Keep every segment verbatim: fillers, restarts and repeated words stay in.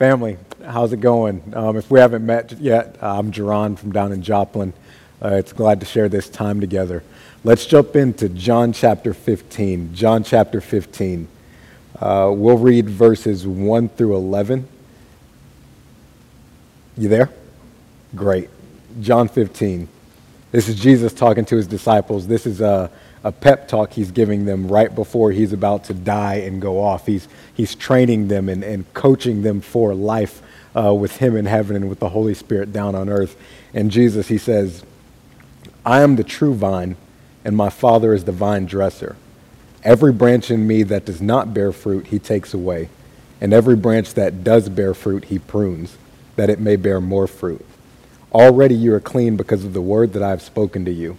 Family, how's it going? Um, if we haven't met yet, I'm Jerron from down in Joplin. Uh, it's glad to share this time together. Let's jump into John chapter fifteen. John chapter fifteen. Uh, we'll read verses one through eleven. You there? Great. John fifteen. This is Jesus talking to his disciples. This is a, a pep talk he's giving them right before he's about to die and go off. He's He's training them and, and coaching them for life uh, with him in heaven and with the Holy Spirit down on earth. And Jesus, he says, I am the true vine, and my Father is the vine dresser. Every branch in me that does not bear fruit, he takes away. And every branch that does bear fruit, he prunes, that it may bear more fruit. Already you are clean because of the word that I have spoken to you.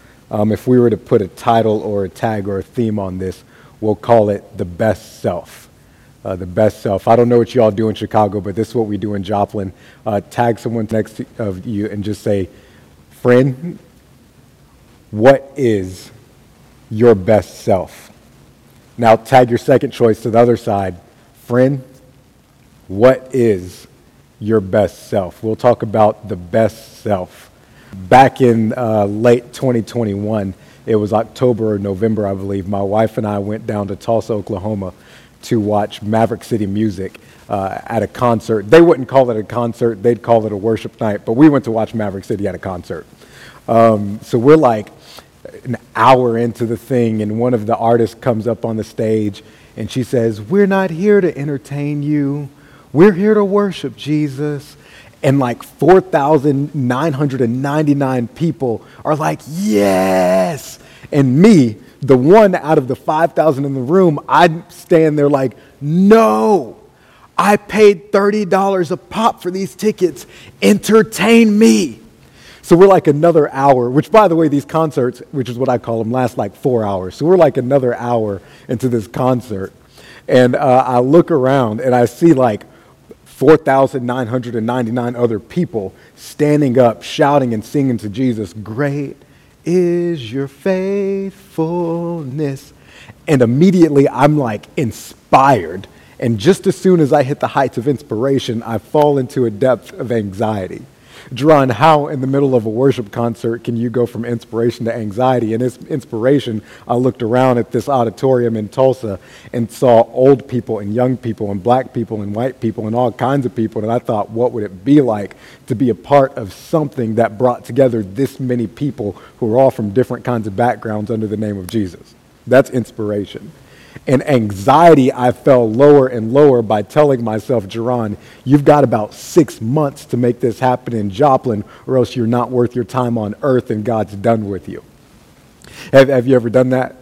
Um, if we were to put a title or a tag or a theme on this, we'll call it The Best Self. Uh, the best self. I don't know what you all do in Chicago, but this is what we do in Joplin. Uh, tag someone next to of you and just say, friend, what is your best self? Now tag your second choice to the other side. Friend, what is your best self? We'll talk about the best self. Back in uh, late twenty twenty-one, it was October or November, I believe, my wife and I went down to Tulsa, Oklahoma, to watch Maverick City Music uh, at a concert. They wouldn't call it a concert, they'd call it a worship night, but we went to watch Maverick City at a concert. Um, so we're like an hour into the thing, and one of the artists comes up on the stage, and she says, we're not here to entertain you, we're here to worship Jesus. And like four thousand nine hundred ninety-nine people are like, yes! And me, the one out of the five thousand in the room, I stand there like, no, I paid thirty dollars a pop for these tickets. Entertain me. So we're like another hour, which by the way, these concerts, which is what I call them, last like four hours. So we're like another hour into this concert. And uh, I look around and I see like four thousand nine hundred ninety-nine other people standing up, shouting and singing to Jesus, great is your faithfulness. And immediately I'm like inspired. And just as soon as I hit the heights of inspiration, I fall into a depth of anxiety. Jerron, how in the middle of a worship concert can you go from inspiration to anxiety? And it's inspiration, I looked around at this auditorium in Tulsa and saw old people and young people and black people and white people and all kinds of people. And I thought, what would it be like to be a part of something that brought together this many people who are all from different kinds of backgrounds under the name of Jesus? That's inspiration. And anxiety, I fell lower and lower by telling myself, Jerron, you've got about six months to make this happen in Joplin, or else you're not worth your time on earth and God's done with you. Have, have you ever done that?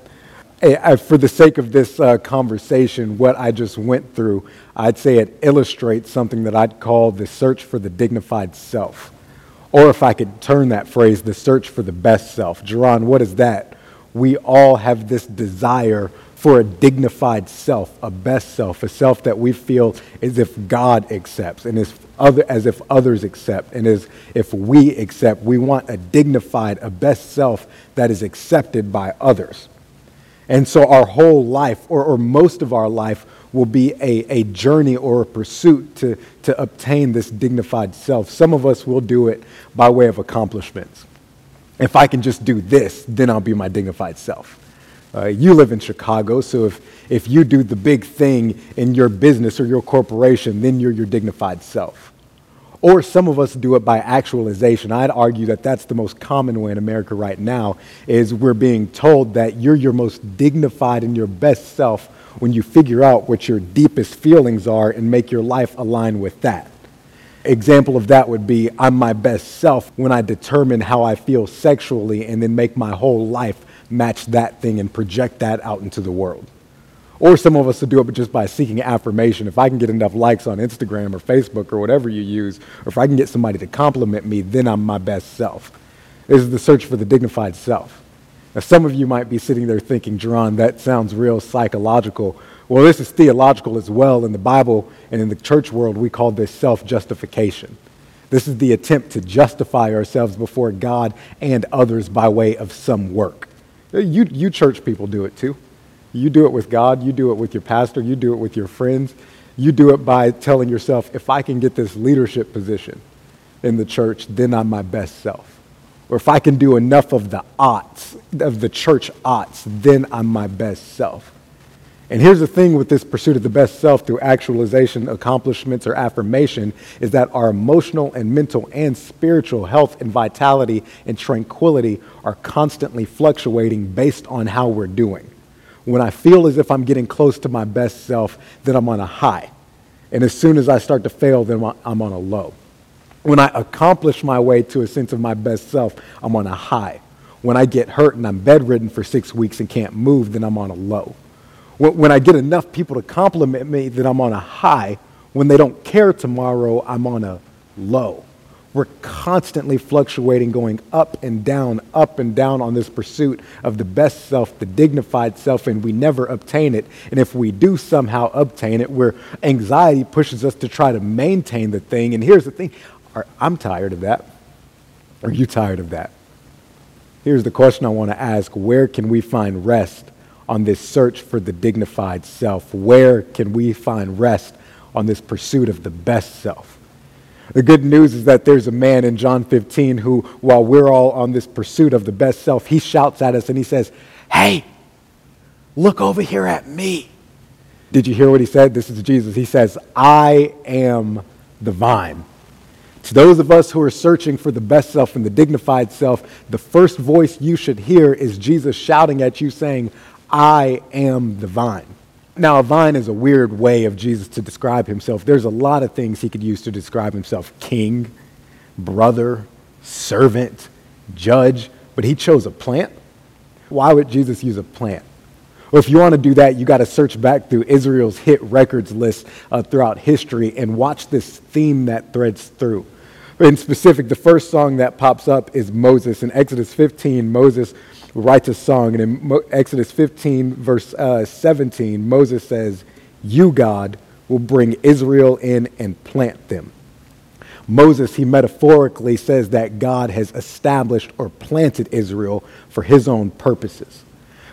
I, I, for the sake of this uh, conversation, what I just went through, I'd say it illustrates something that I'd call the search for the dignified self. Or if I could turn that phrase, the search for the best self. Jerron, what is that? We all have this desire for a dignified self, a best self, a self that we feel as if God accepts and as, other, as if others accept and as if we accept. We want a dignified, a best self that is accepted by others. And so our whole life or, or most of our life will be a, a journey or a pursuit to, to obtain this dignified self. Some of us will do it by way of accomplishments. If I can just do this, then I'll be my dignified self. Uh, you live in Chicago, so if, if you do the big thing in your business or your corporation, then you're your dignified self. Or some of us do it by actualization. I'd argue that that's the most common way in America right now, is we're being told that you're your most dignified and your best self when you figure out what your deepest feelings are and make your life align with that. Example of that would be, I'm my best self when I determine how I feel sexually and then make my whole life match that thing and project that out into the world. Or some of us will do it just by seeking affirmation. If I can get enough likes on Instagram or Facebook or whatever you use, or if I can get somebody to compliment me, then I'm my best self. This is the search for the dignified self. Now, some of you might be sitting there thinking, Jerron, that sounds real psychological. Well, this is theological as well. In the Bible and in the church world, we call this self-justification. This is the attempt to justify ourselves before God and others by way of some work. You, you church people do it too. You do it with God, you do it with your pastor, you do it with your friends. You do it by telling yourself, if I can get this leadership position in the church, then I'm my best self. Or if I can do enough of the oughts, of the church oughts, then I'm my best self. And here's the thing with this pursuit of the best self through actualization, accomplishments, or affirmation, is that our emotional and mental and spiritual health and vitality and tranquility are constantly fluctuating based on how we're doing. When I feel as if I'm getting close to my best self, then I'm on a high. And as soon as I start to fail, then I'm on a low. When I accomplish my way to a sense of my best self, I'm on a high. When I get hurt and I'm bedridden for six weeks and can't move, then I'm on a low. When I get enough people to compliment me, then I'm on a high. When they don't care tomorrow, I'm on a low. We're constantly fluctuating, going up and down, up and down on this pursuit of the best self, the dignified self, and we never obtain it. And if we do somehow obtain it, where anxiety pushes us to try to maintain the thing. And here's the thing, I'm tired of that. Are you tired of that? Here's the question I want to ask. Where can we find rest on this search for the dignified self? Where can we find rest on this pursuit of the best self? The good news is that there's a man in John fifteen who, while we're all on this pursuit of the best self, he shouts at us and he says, hey, look over here at me. Did you hear what he said? This is Jesus. He says, I am the vine. To those of us who are searching for the best self and the dignified self, the first voice you should hear is Jesus shouting at you saying, I am the vine. Now, a vine is a weird way of Jesus to describe himself. There's a lot of things he could use to describe himself. King, brother, servant, judge. But he chose a plant. Why would Jesus use a plant? Well, if you want to do that, you got to search back through Israel's hit records list uh, throughout history and watch this theme that threads through. In specific, the first song that pops up is Moses. In Exodus fifteen, Moses writes a song, and in Mo- Exodus fifteen, verse uh, seventeen, Moses says, you, God, will bring Israel in and plant them. Moses, he metaphorically says that God has established or planted Israel for his own purposes.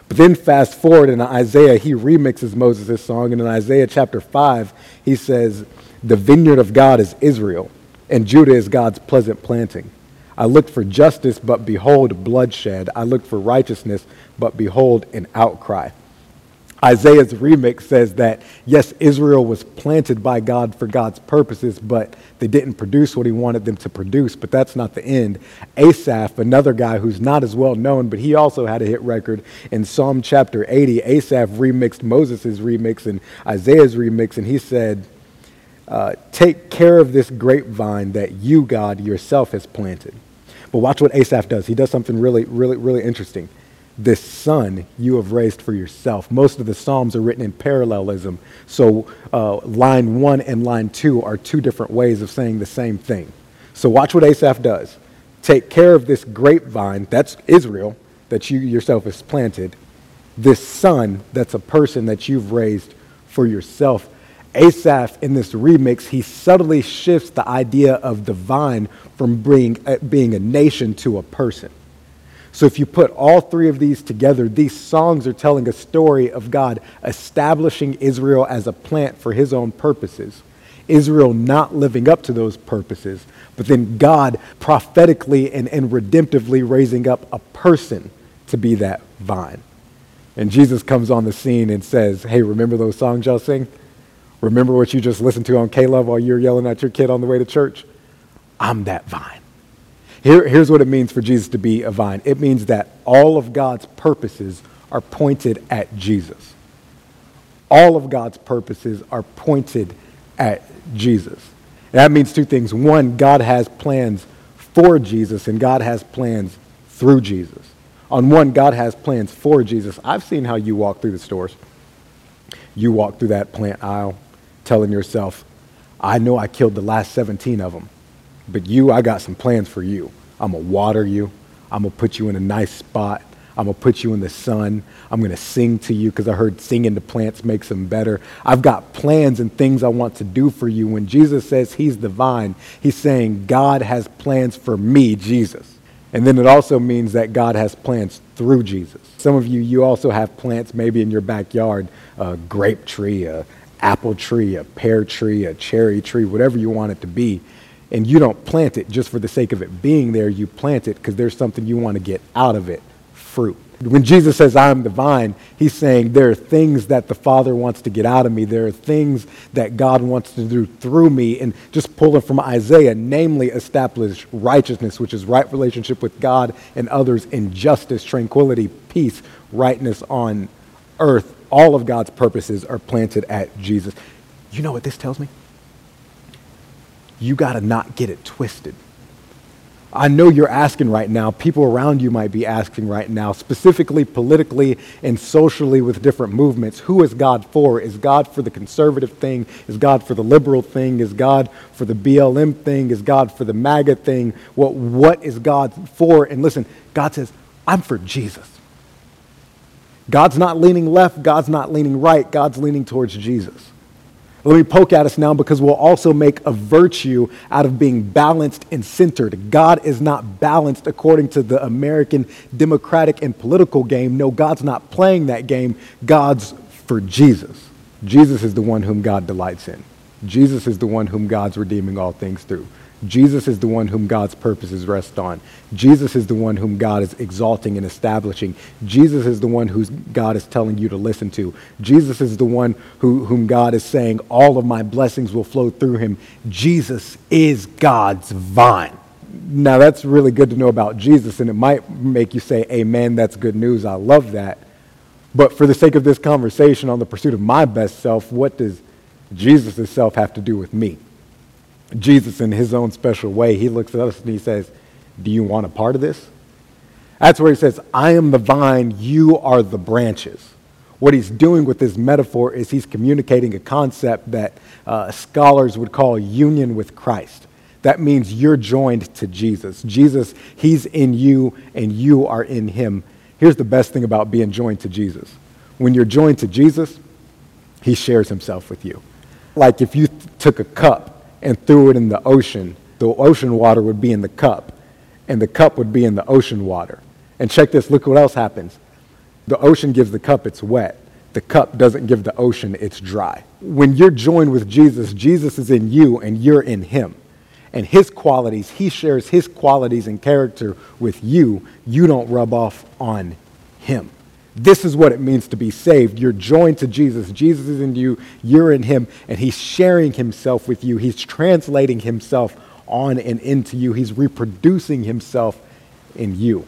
But then fast forward in Isaiah, he remixes Moses' song, and in Isaiah chapter five, he says, the vineyard of God is Israel, and Judah is God's pleasant planting. I looked for justice, but behold, bloodshed. I looked for righteousness, but behold, an outcry. Isaiah's remix says that, yes, Israel was planted by God for God's purposes, but they didn't produce what he wanted them to produce, but that's not the end. Asaph, another guy who's not as well known, but he also had a hit record. In Psalm chapter eighty, Asaph remixed Moses' remix and Isaiah's remix, and he said, uh, take care of this grapevine that you, God, yourself has planted. But watch what Asaph does. He does something really, really, really interesting. This son you have raised for yourself. Most of the Psalms are written in parallelism. So uh, line one and line two are two different ways of saying the same thing. So watch what Asaph does. Take care of this grapevine, that's Israel, that you yourself has planted. This son, that's a person that you've raised for yourself. Asaph, in this remix, he subtly shifts the idea of the vine from being, uh, being a nation to a person. So if you put all three of these together, these songs are telling a story of God establishing Israel as a plant for his own purposes. Israel not living up to those purposes, but then God prophetically and, and redemptively raising up a person to be that vine. And Jesus comes on the scene and says, hey, remember those songs y'all sing? Remember what you just listened to on K-Love while you were yelling at your kid on the way to church? I'm that vine. Here, here's what it means for Jesus to be a vine. It means that all of God's purposes are pointed at Jesus. All of God's purposes are pointed at Jesus. And that means two things. One, God has plans for Jesus, and God has plans through Jesus. On one, God has plans for Jesus. I've seen how you walk through the stores. You walk through that plant aisle telling yourself, I know I killed the last seventeen of them, but you, I got some plans for you. I'm going to water you. I'm going to put you in a nice spot. I'm going to put you in the sun. I'm going to sing to you because I heard singing to plants makes them better. I've got plans and things I want to do for you. When Jesus says he's the vine, he's saying God has plans for me, Jesus. And then it also means that God has plans through Jesus. Some of you, you also have plants maybe in your backyard, a grape tree, a apple tree, a pear tree, a cherry tree, whatever you want it to be. And you don't plant it just for the sake of it being there. You plant it because there's something you want to get out of it. Fruit. When Jesus says, I am the vine, he's saying there are things that the Father wants to get out of me. There are things that God wants to do through me. And just pulling from Isaiah, namely establish righteousness, which is right relationship with God and others, in justice, tranquility, peace, rightness on earth. All of God's purposes are planted at Jesus. You know what this tells me? You got to not get it twisted. I know you're asking right now, people around you might be asking right now, specifically politically and socially with different movements, who is God for? Is God for the conservative thing? Is God for the liberal thing? Is God for the B L M thing? Is God for the MAGA thing? What, what is God for? And listen, God says, I'm for Jesus. God's not leaning left. God's not leaning right. God's leaning towards Jesus. Let me poke at us now, because we'll also make a virtue out of being balanced and centered. God is not balanced according to the American democratic and political game. No, God's not playing that game. God's for Jesus. Jesus is the one whom God delights in. Jesus is the one whom God's redeeming all things through. Jesus is the one whom God's purposes rest on. Jesus is the one whom God is exalting and establishing. Jesus is the one who God is telling you to listen to. Jesus is the one who, whom God is saying, all of my blessings will flow through him. Jesus is God's vine. Now, that's really good to know about Jesus, and it might make you say, amen, that's good news. I love that. But for the sake of this conversation on the pursuit of my best self, what does Jesus' self have to do with me? Jesus, in his own special way, he looks at us and he says, do you want a part of this? That's where he says, I am the vine, you are the branches. What he's doing with this metaphor is he's communicating a concept that uh, scholars would call union with Christ. That means you're joined to Jesus. Jesus, he's in you and you are in him. Here's the best thing about being joined to Jesus. When you're joined to Jesus, he shares himself with you. Like if you th- took a cup and threw it in the ocean, the ocean water would be in the cup, and the cup would be in the ocean water. And check this, look what else happens. The ocean gives the cup its wet. The cup doesn't give the ocean its dry. When you're joined with Jesus, Jesus is in you and you're in him. And his qualities, he shares his qualities and character with you. You don't rub off on him. This is what it means to be saved. You're joined to Jesus. Jesus is in you. You're in him. And he's sharing himself with you. He's translating himself on and into you. He's reproducing himself in you.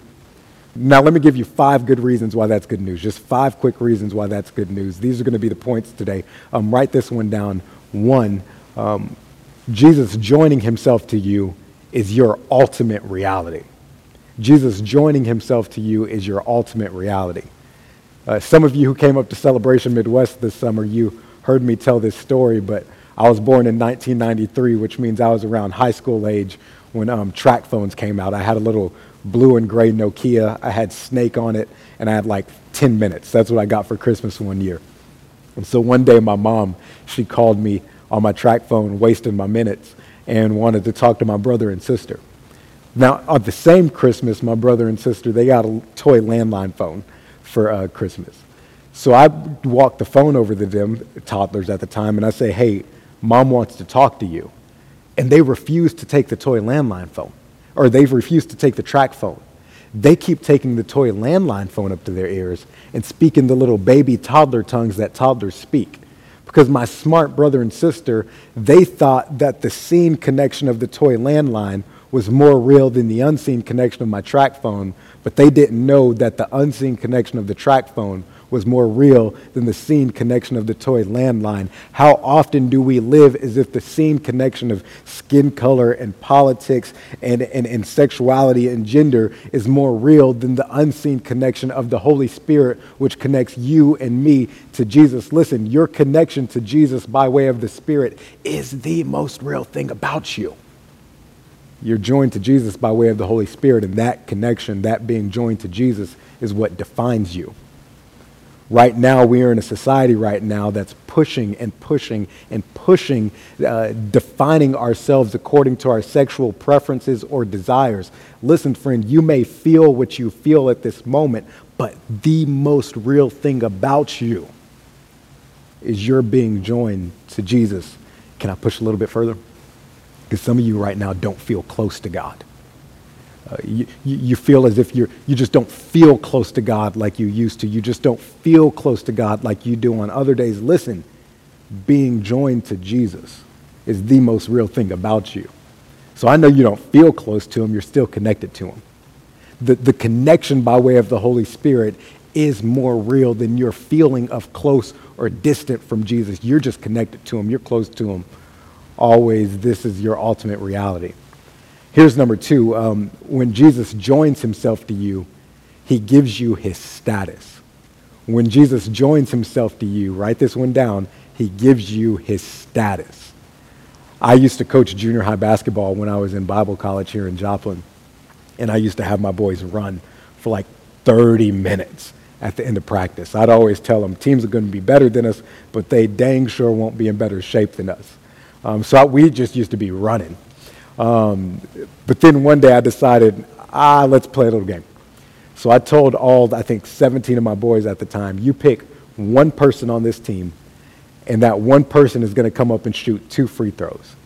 Now, let me give you five good reasons why that's good news. Just five quick reasons why that's good news. These are going to be the points today. Um, write this one down. One, um, Jesus joining himself to you is your ultimate reality. Jesus joining himself to you is your ultimate reality. Uh, some of you who came up to Celebration Midwest this summer, you heard me tell this story, but I was born in nineteen ninety-three, which means I was around high school age when um, track phones came out. I had a little blue and gray Nokia. I had Snake on it, and I had like ten minutes. That's what I got for Christmas one year. And so one day my mom, she called me on my track phone, wasting my minutes, and wanted to talk to my brother and sister. Now, on the same Christmas, my brother and sister, they got a toy landline phone for uh, Christmas. So I walked the phone over to them, toddlers at the time, and I say, hey, mom wants to talk to you. And they refuse to take the toy landline phone, or they've refused to take the track phone. They keep taking the toy landline phone up to their ears and speaking the little baby toddler tongues that toddlers speak. because my smart brother and sister, they thought that the seen connection of the toy landline was more real than the unseen connection of my track phone, but they didn't know that the unseen connection of the track phone was more real than the seen connection of the toy landline. How often do we live as if the seen connection of skin color and politics and, and, and sexuality and gender is more real than the unseen connection of the Holy Spirit, which connects you and me to Jesus? Listen, your connection to Jesus by way of the Spirit is the most real thing about you. You're joined to Jesus by way of the Holy Spirit, and that connection, that being joined to Jesus, is what defines you. Right now, we are in a society right now that's pushing and pushing and pushing, uh, defining ourselves according to our sexual preferences or desires. Listen, friend, you may feel what you feel at this moment, but the most real thing about you is your being joined to Jesus. Can I push a little bit further? Because some of you right now don't feel close to God. Uh, you, you feel as if you're, you just don't feel close to God like you used to. You just don't feel close to God like you do on other days. Listen, being joined to Jesus is the most real thing about you. So I know you don't feel close to him. You're still connected to him. The, the connection by way of the Holy Spirit is more real than your feeling of close or distant from Jesus. You're just connected to him. You're close to him always. This is your ultimate reality. Here's number two. Um, when Jesus joins himself to you, he gives you his status. When Jesus joins himself to you, write this one down, he gives you his status. I used to coach junior high basketball when I was in Bible college here in Joplin, and I used to have my boys run for like thirty minutes at the end of practice. I'd always tell them, teams are going to be better than us, but they dang sure won't be in better shape than us. Um, so I, we just used to be running. Um, but then one day I decided, ah, let's play a little game. So I told all, I think seventeen of my boys at the time, you pick one person on this team, and that one person is going to come up and shoot two free throws.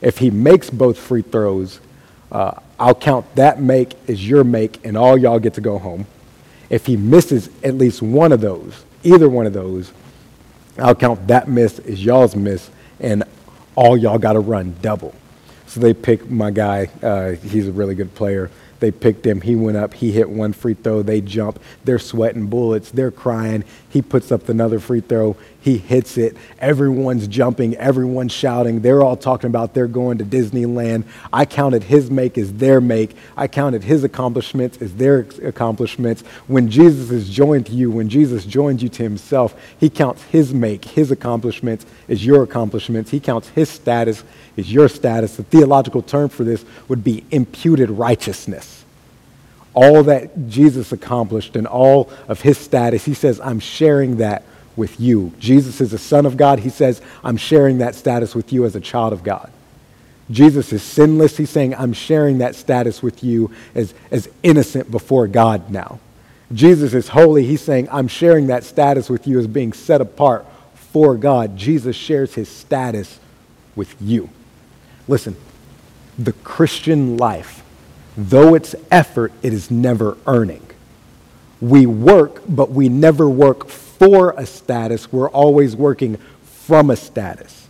If he makes both free throws, uh, I'll count that make as your make, and all y'all get to go home. If he misses at least one of those, either one of those, I'll count that miss as y'all's miss, and all y'all got to run double. So they picked my guy. Uh, he's a really good player. They picked him. He went up. He hit one free throw. They jump. They're sweating bullets. They're crying. He puts up another free throw. He hits it. Everyone's jumping. Everyone's shouting. They're all talking about they're going to Disneyland. I counted his make as their make. I counted his accomplishments as their accomplishments. When Jesus is joined to you, when Jesus joins you to himself, he counts his make, his accomplishments as your accomplishments. He counts his status as your status. The theological term for this would be imputed righteousness. All that Jesus accomplished and all of his status, he says, I'm sharing that with you. Jesus is the Son of God. He says, I'm sharing that status with you as a child of God. Jesus is sinless. He's saying, I'm sharing that status with you as, as innocent before God now. Jesus is holy. He's saying, I'm sharing that status with you as being set apart for God. Jesus shares his status with you. Listen, the Christian life, though it's effort, it is never earning. We work, but we never work for a status. We're always working from a status.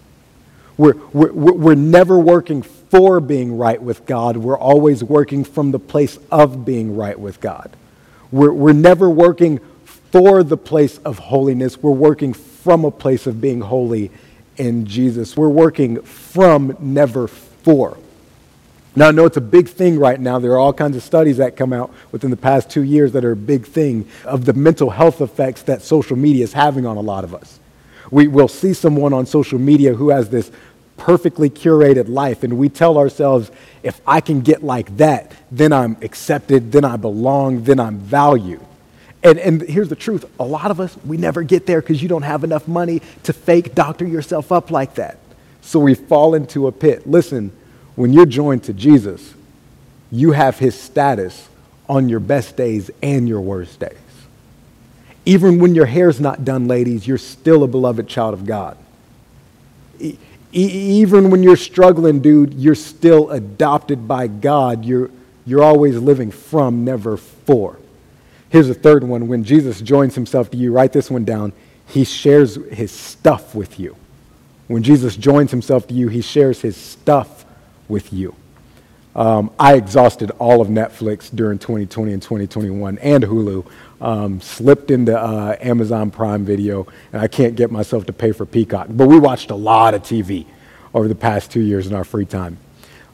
We're, we're, we're never working for being right with God. We're always working from the place of being right with God. We're, we're never working for the place of holiness. We're working from a place of being holy in Jesus. We're working from, never for. Now, I know it's a big thing right now. There are all kinds of studies that come out within the past two years that are a big thing of the mental health effects that social media is having on a lot of us. We will see someone on social media who has this perfectly curated life, and we tell ourselves, if I can get like that, then I'm accepted, then I belong, then I'm valued. And, and here's the truth. A lot of us, we never get there because you don't have enough money to fake doctor yourself up like that. So we fall into a pit. Listen, when you're joined to Jesus, you have his status on your best days and your worst days. Even when your hair's not done, ladies, you're still a beloved child of God. E- even when you're struggling, dude, you're still adopted by God. You're, you're always living from, never for. Here's the third one. When Jesus joins himself to you, write this one down. He shares his stuff with you. When Jesus joins himself to you, he shares his stuff with you. Um, I exhausted all of Netflix during twenty twenty and twenty twenty-one and Hulu, um, slipped into uh, Amazon Prime Video, and I can't get myself to pay for Peacock. But we watched a lot of T V over the past two years in our free time.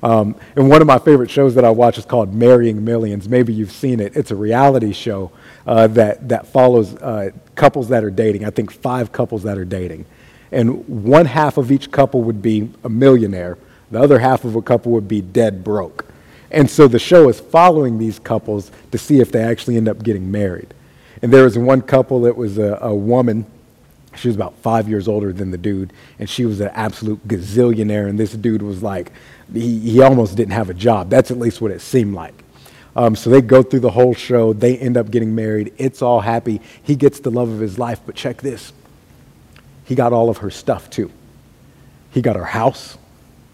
Um, and one of my favorite shows that I watch is called Marrying Millions. Maybe you've seen it. It's a reality show uh, that, that follows uh, couples that are dating. I think five couples that are dating. And one half of each couple would be a millionaire. The other half of a couple would be dead broke. And so the show is following these couples to see if they actually end up getting married. And there was one couple that was a, a woman. She was about five years older than the dude. And she was an absolute gazillionaire. And this dude was like, he, he almost didn't have a job. That's at least what it seemed like. Um, so they go through the whole show. They end up getting married. It's all happy. He gets the love of his life. But check this. He got all of her stuff too. He got her house.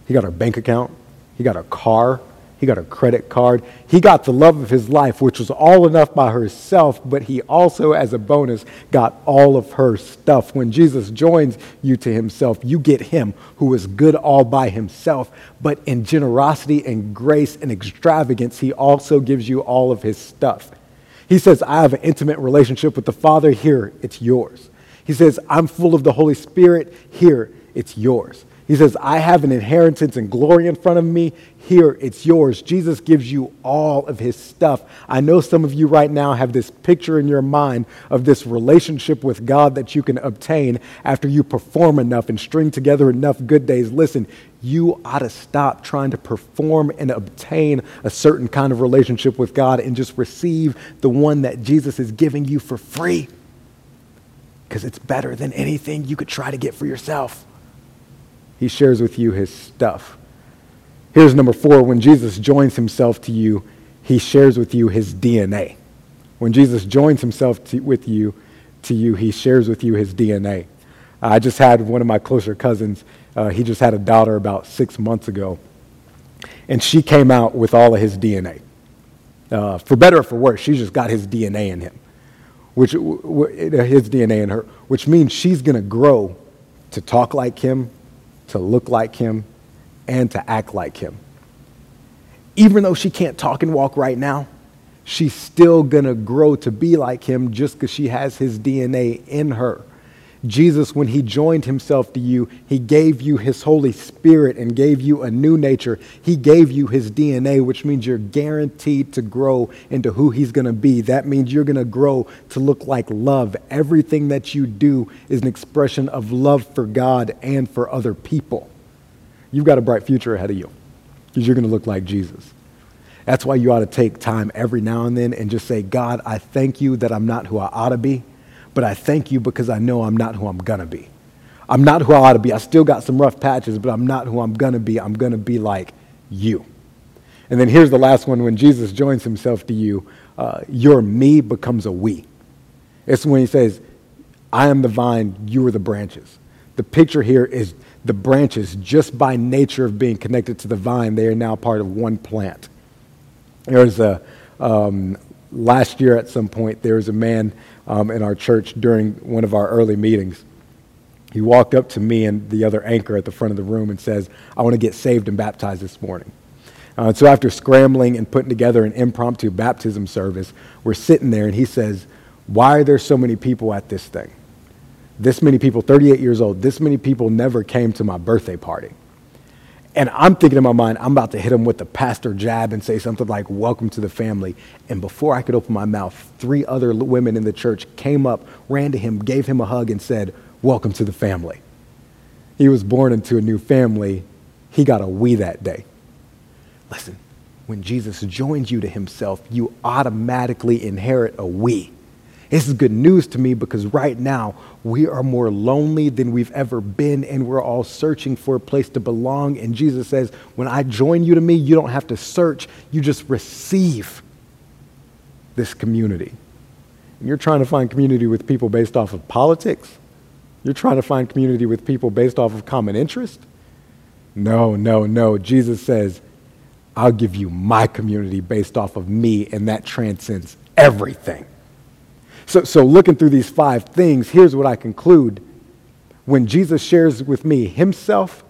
He got her bank account. He got her car. He got her credit card. He got the love of his life, which was all enough by herself, but he also, as a bonus, got all of her stuff. When Jesus joins you to himself, you get him who is good all by himself, but in generosity and grace and extravagance, he also gives you all of his stuff. He says, I have an intimate relationship with the Father. Here, it's yours. He says, I'm full of the Holy Spirit. Here, it's yours. He says, I have an inheritance and glory in front of me. Here, it's yours. Jesus gives you all of his stuff. I know some of you right now have this picture in your mind of this relationship with God that you can obtain after you perform enough and string together enough good days. Listen, you ought to stop trying to perform and obtain a certain kind of relationship with God and just receive the one that Jesus is giving you for free, because it's better than anything you could try to get for yourself. He shares with you his stuff. Here's number four. When Jesus joins himself to you, he shares with you his D N A. When Jesus joins himself to, with you, to you, he shares with you his D N A. I just had one of my closer cousins. Uh, he just had a daughter about six months ago. And she came out with all of his D N A. Uh, for better or for worse, she just got his D N A in him, which his D N A in her, which means she's going to grow to talk like him, to look like him, and to act like him. Even though she can't talk and walk right now, she's still going to grow to be like him just because she has his D N A in her. Jesus, when he joined himself to you, he gave you his Holy Spirit and gave you a new nature. He gave you his D N A, which means you're guaranteed to grow into who he's going to be. That means you're going to grow to look like love. Everything that you do is an expression of love for God and for other people. You've got a bright future ahead of you because you're going to look like Jesus. That's why you ought to take time every now and then and just say, God, I thank you that I'm not who I ought to be, but I thank you because I know I'm not who I'm going to be. I'm not who I ought to be. I still got some rough patches, but I'm not who I'm going to be. I'm going to be like you. And then here's the last one. When Jesus joins himself to you, uh, your me becomes a we. It's when he says, I am the vine, you are the branches. The picture here is the branches, just by nature of being connected to the vine, they are now part of one plant. There was a, um, last year at some point, there was a man Um, in our church during one of our early meetings. He walked up to me and the other anchor at the front of the room and says, I want to get saved and baptized this morning. Uh, so after scrambling and putting together an impromptu baptism service, we're sitting there and he says, why are there so many people at this thing? This many people, thirty-eight years old, this many people never came to my birthday party. And I'm thinking in my mind, I'm about to hit him with the pastor jab and say something like, welcome to the family. And before I could open my mouth, three other women in the church came up, ran to him, gave him a hug and said, welcome to the family. He was born into a new family. He got a we that day. Listen, when Jesus joins you to himself, you automatically inherit a we. This is good news to me because right now we are more lonely than we've ever been and we're all searching for a place to belong. And Jesus says, when I join you to me, you don't have to search. You just receive this community. And you're trying to find community with people based off of politics? You're trying to find community with people based off of common interest? No, no, no. Jesus says, I'll give you my community based off of me, and that transcends everything. So, so looking through these five things, here's what I conclude. when Jesus shares with me himself,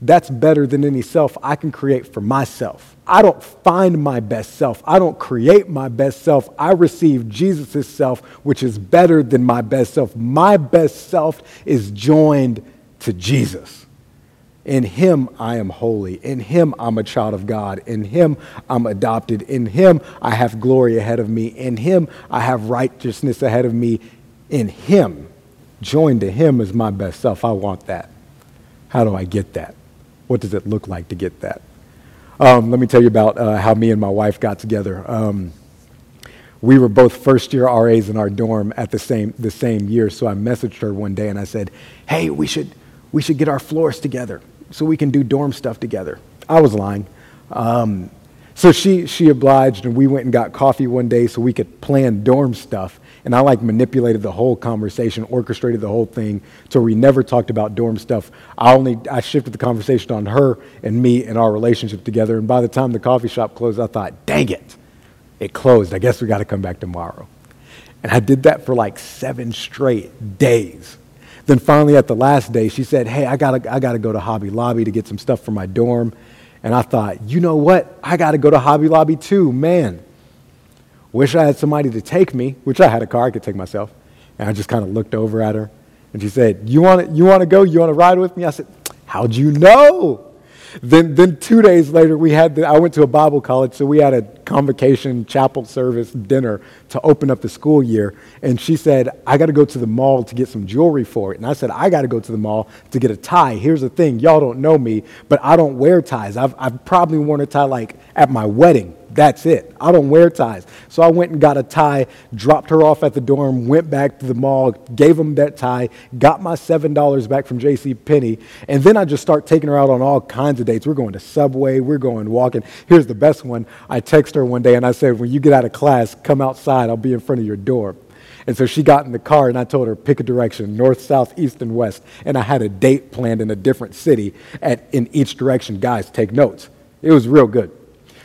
that's better than any self I can create for myself. I don't find my best self. I don't create my best self. I receive Jesus' self, which is better than my best self. My best self is joined to Jesus. In him, I am holy. In him, I'm a child of God. In him, I'm adopted. In him, I have glory ahead of me. In him, I have righteousness ahead of me. In him, joined to him is my best self. I want that. How do I get that? What does it look like to get that? Um, let me tell you about uh, how me and my wife got together. Um, we were both first-year R As in our dorm at the same the same year, so I messaged her one day and I said, hey, we should we should get our floors together so we can do dorm stuff together. I was lying. Um, so she, she obliged, and we went and got coffee one day so we could plan dorm stuff. And I like manipulated the whole conversation, orchestrated the whole thing, so we never talked about dorm stuff. I only I shifted the conversation on her and me and our relationship together. And by the time the coffee shop closed, I thought, dang it, it closed. I guess we got to come back tomorrow. And I did that for like seven straight days. Then finally at the last day, she said, hey, I gotta I gotta go to Hobby Lobby to get some stuff for my dorm. And I thought, you know what? I gotta go to Hobby Lobby too, man. Wish I had somebody to take me, which I had a car, I could take myself. And I just kind of looked over at her, and she said, you want to, you want to go? You want to ride with me? I said, how'd you know? Then then two days later, we had the, I went to a Bible college, so we had a convocation, chapel service, dinner to open up the school year. And she said, I got to go to the mall to get some jewelry for it. And I said, I got to go to the mall to get a tie. Here's the thing. Y'all don't know me, but I don't wear ties. I've, I've probably worn a tie like at my wedding. That's it. I don't wear ties. So I went and got a tie, dropped her off at the dorm, went back to the mall, gave them that tie, got my seven dollars back from JCPenney, and then I just start taking her out on all kinds of dates. We're going to Subway. We're going walking. Here's the best one. I text her one day, and I said, when you get out of class, come outside. I'll be in front of your dorm. And so she got in the car, and I told her, pick a direction, north, south, east, and west. And I had a date planned in a different city at in each direction. Guys, take notes. It was real good.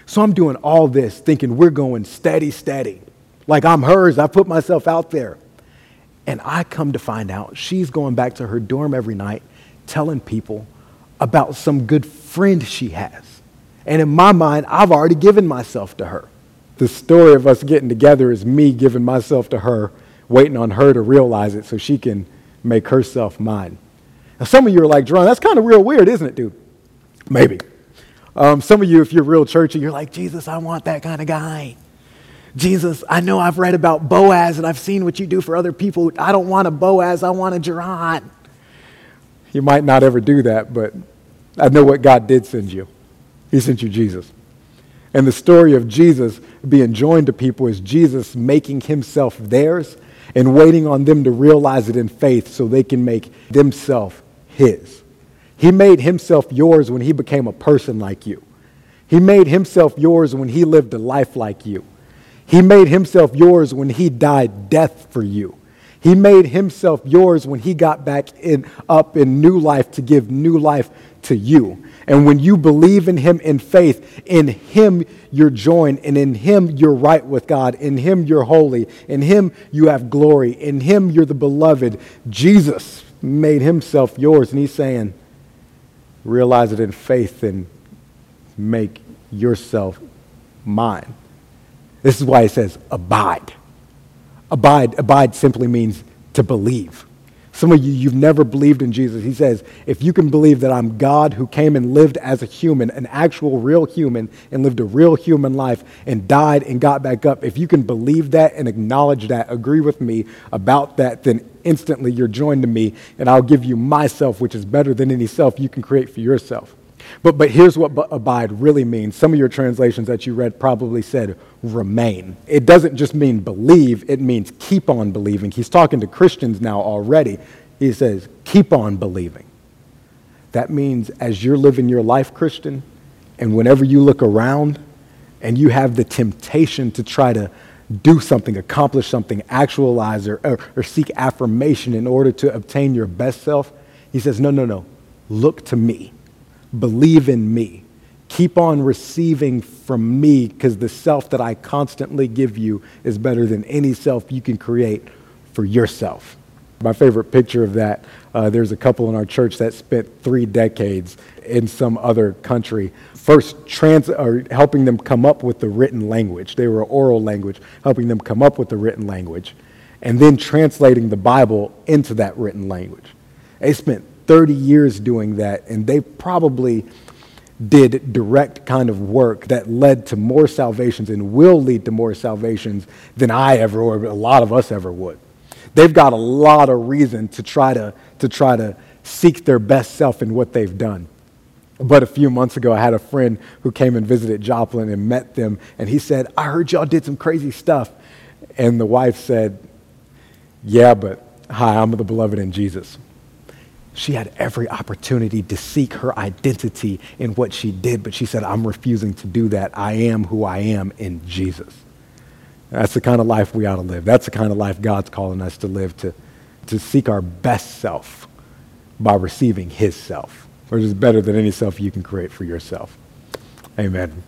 So I'm doing all this thinking we're going steady, steady. Like I'm hers. I put myself out there. And I come to find out she's going back to her dorm every night telling people about some good friend she has. And in my mind, I've already given myself to her. The story of us getting together is me giving myself to her, waiting on her to realize it so she can make herself mine. Now, some of you are like, Jerron, that's kind of real weird, isn't it, dude? Maybe. Um, some of you, if you're real churchy, you're like, Jesus, I want that kind of guy. Jesus, I know I've read about Boaz and I've seen what you do for other people. I don't want a Boaz, I want a Jerron. You might not ever do that, but I know what God did send you. He sent you Jesus. And the story of Jesus being joined to people is Jesus making himself theirs and waiting on them to realize it in faith so they can make themselves his. He made himself yours when he became a person like you. He made himself yours when he lived a life like you. He made himself yours when he died death for you. He made himself yours when he got back in, up in new life to give new life to you. And when you believe in him in faith, in him you're joined, and in him you're right with God. In him you're holy. In him you have glory. In him you're the beloved. Jesus made himself yours, and he's saying, realize it in faith and make yourself mine. This is why it says abide. Abide, abide simply means to believe. Some of you, you've never believed in Jesus. He says, if you can believe that I'm God who came and lived as a human, an actual real human, and lived a real human life and died and got back up, if you can believe that and acknowledge that, agree with me about that, then instantly you're joined to me and I'll give you myself, which is better than any self you can create for yourself. But but here's what abide really means. Some of your translations that you read probably said remain. It doesn't just mean believe, it means keep on believing. He's talking to Christians now already. He says, keep on believing. That means as you're living your life, Christian, and whenever you look around and you have the temptation to try to do something, accomplish something, actualize or, or, or seek affirmation in order to obtain your best self, he says, no, no, no, look to me. Believe in me. Keep on receiving from me because the self that I constantly give you is better than any self you can create for yourself. My favorite picture of that, uh, there's a couple in our church that spent three decades in some other country, first trans or helping them come up with the written language. They were oral language, helping them come up with the written language, and then translating the Bible into that written language. They spent thirty years doing that, and they probably did direct kind of work that led to more salvations and will lead to more salvations than I ever or a lot of us ever would. They've got a lot of reason to try to to try to seek their best self in what they've done. But a few months ago, I had a friend who came and visited Joplin and met them, and he said, "I heard y'all did some crazy stuff." And the wife said, "Yeah, but hi, I'm the beloved in Jesus." She had every opportunity to seek her identity in what she did, but she said, "I'm refusing to do that. I am who I am in Jesus." That's the kind of life we ought to live. That's the kind of life God's calling us to live, to, to seek our best self by receiving his self, which is better than any self you can create for yourself. Amen.